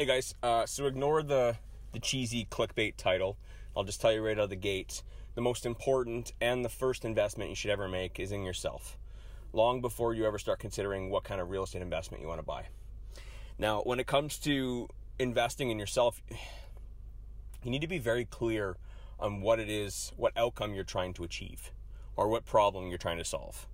Hey guys, so ignore the cheesy clickbait title. I'll just tell you right out of the gate, the most important and the first investment you should ever make is in yourself, long before you ever start considering what kind of real estate investment you want to buy. Now, when it comes to investing in yourself, you need to be very clear on what it is, what outcome you're trying to achieve or what problem you're trying to solve.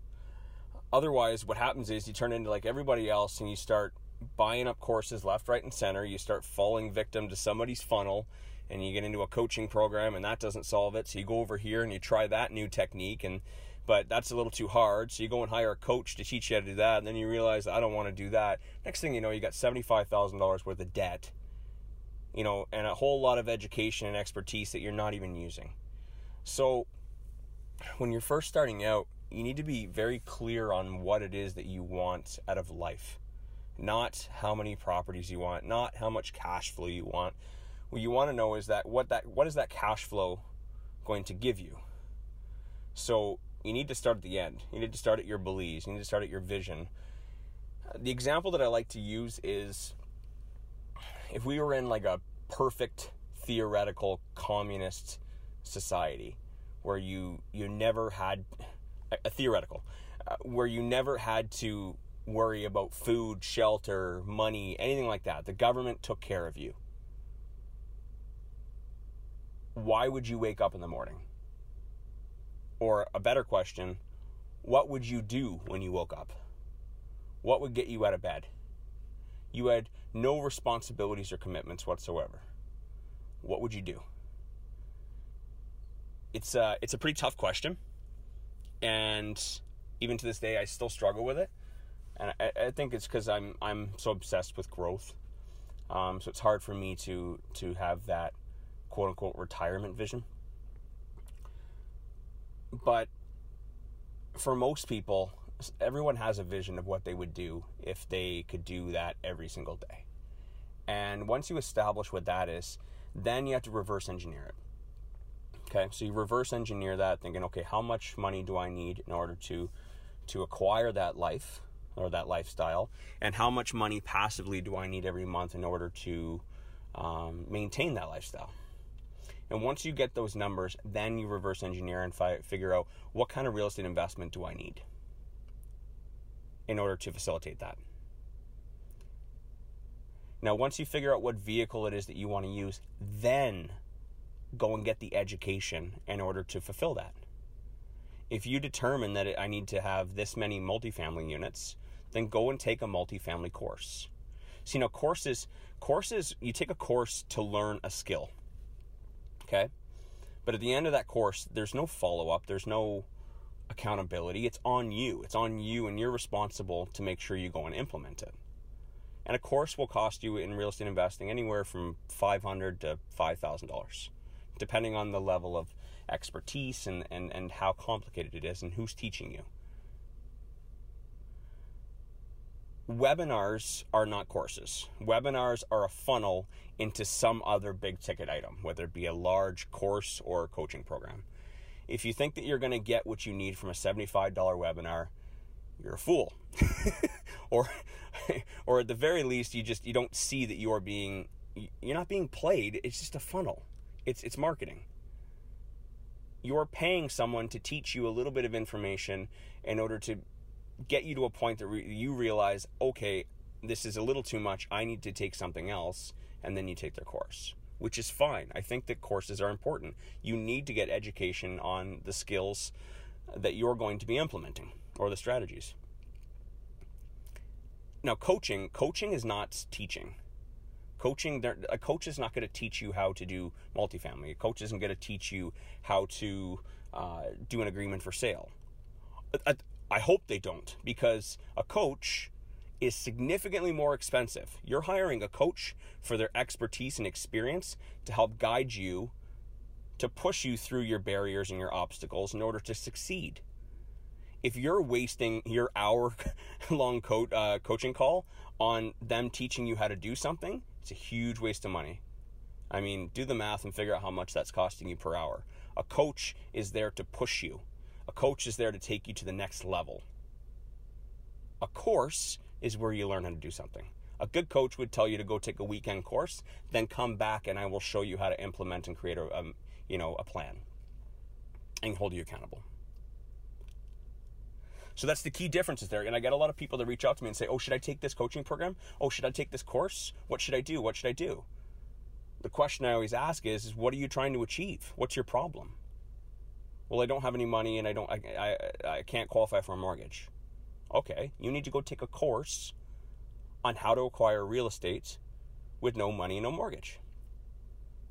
Otherwise, what happens is you turn into like everybody else and you start buying up courses left, right, and center. You start falling victim to somebody's funnel and you get into a coaching program and that doesn't solve it. So you go over here and you try that new technique, but that's a little too hard. So you go and hire a coach to teach you how to do that. And then you realize, I don't want to do that. Next thing you know, you got $75,000 worth of debt, and a whole lot of education and expertise that you're not even using. So when you're first starting out, you need to be very clear on what it is that you want out of life. Not how many properties you want, not how much cash flow you want. What you want to know is what is that cash flow going to give you? So you need to start at the end. You need to start at your beliefs. You need to start at your vision. The example that I like to use is if we were in like a perfect theoretical communist society where you never had a theoretical, where you never had to worry about food, shelter, money, anything like that. The government took care of you. Why would you wake up in the morning? Or a better question, what would you do when you woke up? What would get you out of bed? You had no responsibilities or commitments whatsoever. What would you do? It's a pretty tough question. And even to this day, I still struggle with it. And I think it's because I'm so obsessed with growth. So it's hard for me to have that quote unquote retirement vision. But for most people, everyone has a vision of what they would do if they could do that every single day. And once you establish what that is, then you have to reverse engineer it. Okay, so you reverse engineer that thinking, okay, how much money do I need in order to acquire that life? Or that lifestyle, and how much money passively do I need every month in order to maintain that lifestyle? And once you get those numbers, then you reverse engineer and figure out what kind of real estate investment do I need in order to facilitate that. Now, once you figure out what vehicle it is that you want to use, then go and get the education in order to fulfill that. If you determine that I need to have this many multifamily units, then go and take a multifamily course. So, courses, you take a course to learn a skill, okay? But at the end of that course, there's no follow-up, there's no accountability. It's on you, and you're responsible to make sure you go and implement it. And a course will cost you in real estate investing anywhere from $500 to $5,000. Depending on the level of expertise and how complicated it is and who's teaching you. Webinars are not courses. Webinars are a funnel into some other big ticket item, whether it be a large course or a coaching program. If you think that you're going to get what you need from a $75 webinar, you're a fool. or at the very least, you don't see that you're not being played. It's just a funnel. It's marketing. You're paying someone to teach you a little bit of information in order to get you to a point that you realize, okay, this is a little too much. I need to take something else. And then you take their course, which is fine. I think that courses are important. You need to get education on the skills that you're going to be implementing or the strategies. Now, coaching is not teaching. A coach is not going to teach you how to do multifamily. A coach isn't going to teach you how to do an agreement for sale. I hope they don't, because a coach is significantly more expensive. You're hiring a coach for their expertise and experience to help guide you, to push you through your barriers and your obstacles in order to succeed. If you're wasting your hour-long coaching call on them teaching you how to do something, it's a huge waste of money. I mean, do the math and figure out how much that's costing you per hour. A coach is there to push you. A coach is there to take you to the next level. A course is where you learn how to do something. A good coach would tell you to go take a weekend course, then come back and I will show you how to implement and create a plan and hold you accountable. So that's the key differences there. And I get a lot of people that reach out to me and say, oh, should I take this coaching program? Oh, should I take this course? What should I do? What should I do? The question I always ask is what are you trying to achieve? What's your problem? Well, I don't have any money and I can't qualify for a mortgage. Okay, you need to go take a course on how to acquire real estate with no money and no mortgage.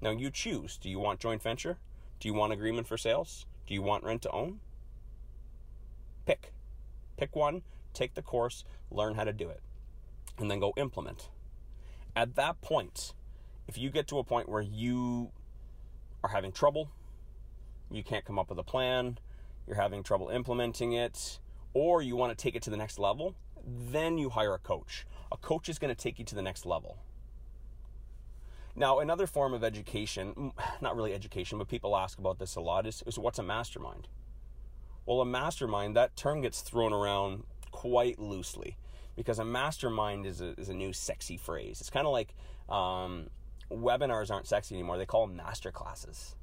Now you choose. Do you want joint venture? Do you want agreement for sales? Do you want rent to own? Pick. Pick one, take the course, learn how to do it, and then go implement. At that point, if you get to a point where you are having trouble, you can't come up with a plan, you're having trouble implementing it, or you want to take it to the next level, then you hire a coach. A coach is going to take you to the next level. Now, another form of education, not really education, but people ask about this a lot, is what's a mastermind? Well, a mastermind, that term gets thrown around quite loosely because a mastermind is a new sexy phrase. It's kind of like webinars aren't sexy anymore. They call them masterclasses.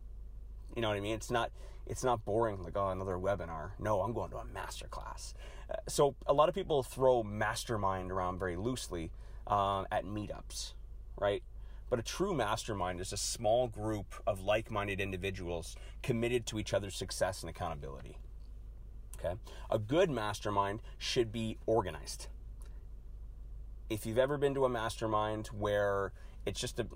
You know what I mean? It's not boring like, oh, another webinar. No, I'm going to a masterclass. So a lot of people throw mastermind around very loosely at meetups, right? But a true mastermind is a small group of like-minded individuals committed to each other's success and accountability. Okay. A good mastermind should be organized. If you've ever been to a mastermind where it's just a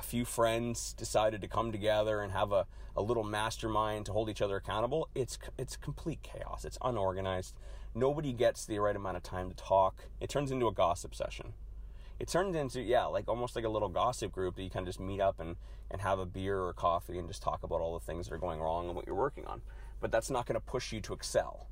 few friends decided to come together and have a little mastermind to hold each other accountable, it's complete chaos. It's unorganized. Nobody gets the right amount of time to talk. It turns into a gossip session. It turns into, almost like a little gossip group that you kind of just meet up and have a beer or coffee and just talk about all the things that are going wrong and what you're working on. But that's not going to push you to excel.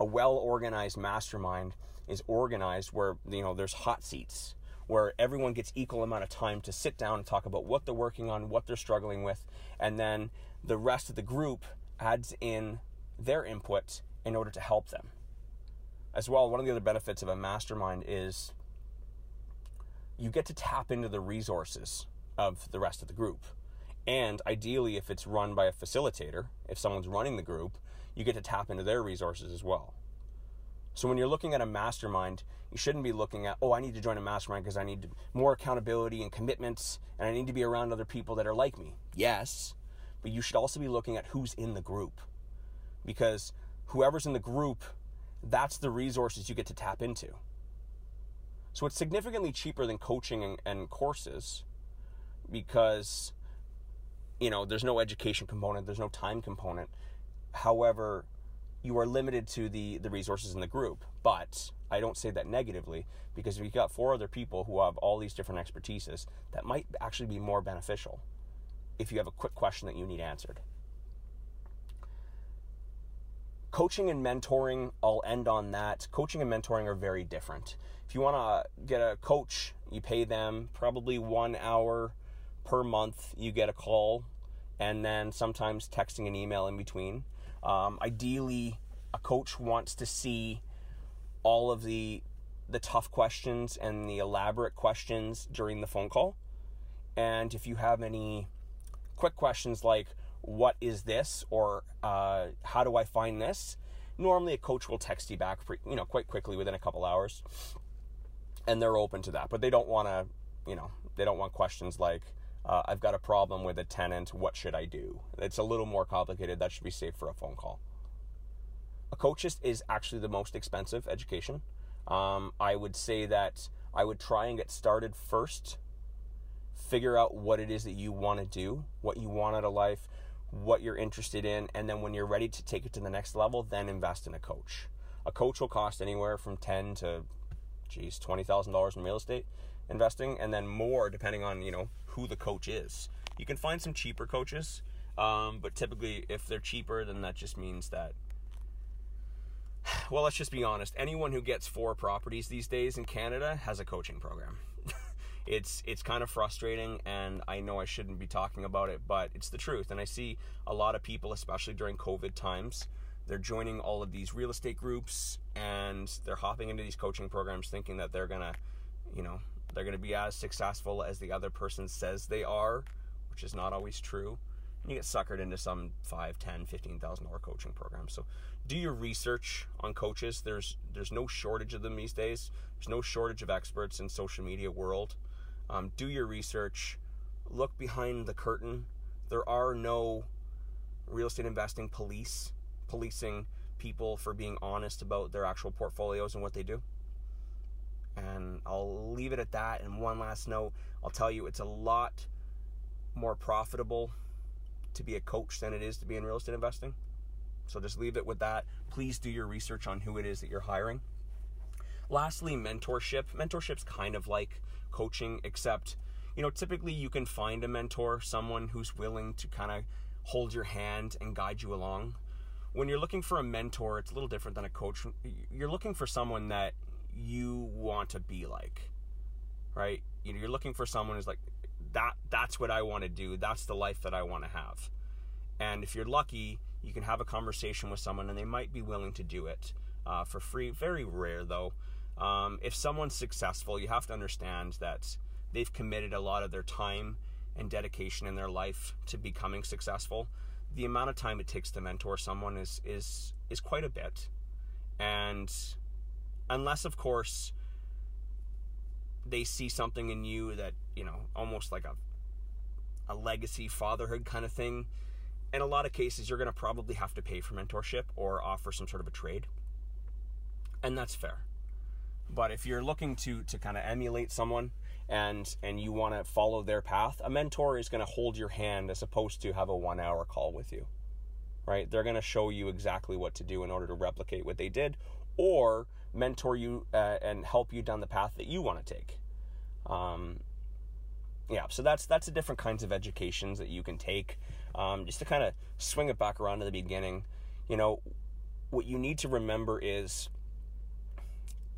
A well-organized mastermind is organized where, there's hot seats, where everyone gets equal amount of time to sit down and talk about what they're working on, what they're struggling with, and then the rest of the group adds in their input in order to help them. As well, one of the other benefits of a mastermind is you get to tap into the resources of the rest of the group. And ideally, if it's run by a facilitator, if someone's running the group, you get to tap into their resources as well. So when you're looking at a mastermind, you shouldn't be looking at, I need to join a mastermind because I need more accountability and commitments, and I need to be around other people that are like me. Yes, but you should also be looking at who's in the group. Because whoever's in the group, that's the resources you get to tap into. So it's significantly cheaper than coaching and courses because, there's no education component, there's no time component. However, you are limited to the resources in the group. But I don't say that negatively because if you've got 4 other people who have all these different expertises, that might actually be more beneficial if you have a quick question that you need answered. Coaching and mentoring, I'll end on that. Coaching and mentoring are very different. If you want to get a coach, you pay them probably 1 hour per month. You get a call and then sometimes texting and email in between. Ideally, a coach wants to see all of the tough questions and the elaborate questions during the phone call. And if you have any quick questions like, what is this? Or how do I find this? Normally a coach will text you back quite quickly within a couple hours. And they're open to that. But they don't want to, they don't want questions like, I've got a problem with a tenant. What should I do? It's a little more complicated. That should be safe for a phone call. A coach is actually the most expensive education. I would say that I would try and get started first. Figure out what it is that you want to do, what you want out of life, what you're interested in, and then when you're ready to take it to the next level, then invest in a coach. A coach will cost anywhere from $10,000 to $20,000 in real estate investing, and then more depending on who the coach is. You can find some cheaper coaches, but typically if they're cheaper, then that just means that, well, let's just be honest. Anyone who gets 4 properties these days in Canada has a coaching program. It's kind of frustrating, and I know I shouldn't be talking about it, but it's the truth. And I see a lot of people, especially during COVID times, they're joining all of these real estate groups, and they're hopping into these coaching programs thinking that they're going to you know, they're going to be as successful as the other person says they are, which is not always true. And you get suckered into some $5,000, $10,000, $15,000 coaching program. So do your research on coaches. There's no shortage of them these days. There's no shortage of experts in social media world. Do your research. Look behind the curtain. There are no real estate investing police policing people for being honest about their actual portfolios and what they do. And I'll leave it at that. And one last note, I'll tell you, it's a lot more profitable to be a coach than it is to be in real estate investing. So just leave it with that. Please do your research on who it is that you're hiring. Lastly, mentorship. Mentorship's kind of like coaching, except, you know, typically you can find a mentor, someone who's willing to kind of hold your hand and guide you along. When you're looking for a mentor, it's a little different than a coach. You're looking for someone that you want to be like, right? You know, you're looking for someone who's like, that's what I want to do. That's the life that I want to have. And if you're lucky, you can have a conversation with someone and they might be willing to do it for free. Very rare though. If someone's successful, you have to understand that they've committed a lot of their time and dedication in their life to becoming successful. The amount of time it takes to mentor someone is quite a bit. And unless, of course, they see something in you that, you know, almost like a legacy fatherhood kind of thing. In a lot of cases, you're going to probably have to pay for mentorship or offer some sort of a trade. And that's fair. But if you're looking to kind of emulate someone and you want to follow their path, a mentor is going to hold your hand as opposed to have a 1-hour call with you, right? They're going to show you exactly what to do in order to replicate what they did or mentor you and help you down the path that you want to take. Yeah, so that's the different kinds of educations that you can take. Just to kind of swing it back around to the beginning, you know, what you need to remember is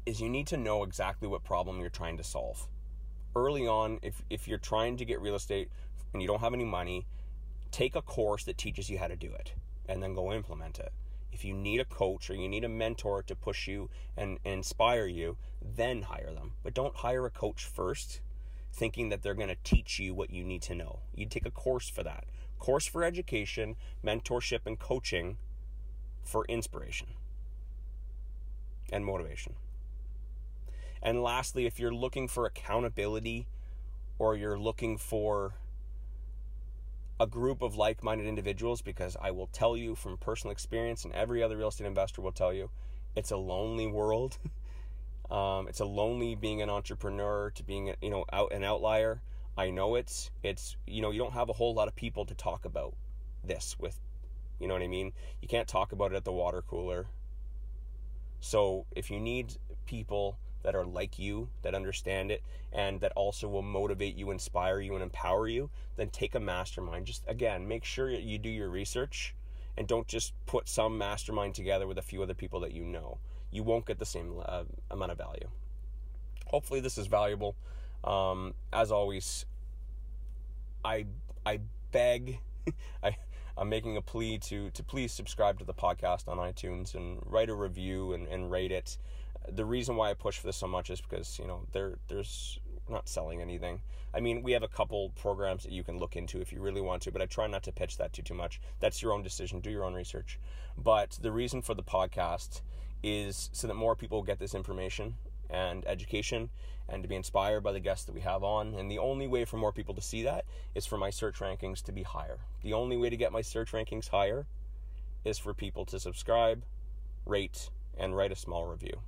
you need to know exactly what problem you're trying to solve. Early on, if you're trying to get real estate and you don't have any money, take a course that teaches you how to do it and then go implement it. If you need a coach or you need a mentor to push you and inspire you, then hire them. But don't hire a coach first thinking that they're going to teach you what you need to know. You take a course for that. Course for education, mentorship, and coaching for inspiration and motivation. And lastly, if you're looking for accountability or you're looking for a group of like-minded individuals, because I will tell you from personal experience and every other real estate investor will tell you, it's a lonely world. It's a lonely being an entrepreneur to being, you know, an outlier. I know it's, you know, you don't have a whole lot of people to talk about this with, you know what I mean? You can't talk about it at the water cooler. So if you need people that are like you, that understand it, and that also will motivate you, inspire you, and empower you, then take a mastermind. Just, again, make sure you do your research and don't just put some mastermind together with a few other people that you know. You won't get the same amount of value. Hopefully this is valuable. As always, I beg, I'm making a plea to please subscribe to the podcast on iTunes and write a review and rate it. The reason why I push for this so much is because, you know, there's not selling anything. I mean, we have a couple programs that you can look into if you really want to, but I try not to pitch that too much. That's your own decision. Do your own research. But the reason for the podcast is so that more people get this information and education and to be inspired by the guests that we have on. And the only way for more people to see that is for my search rankings to be higher. The only way to get my search rankings higher is for people to subscribe, rate, and write a small review.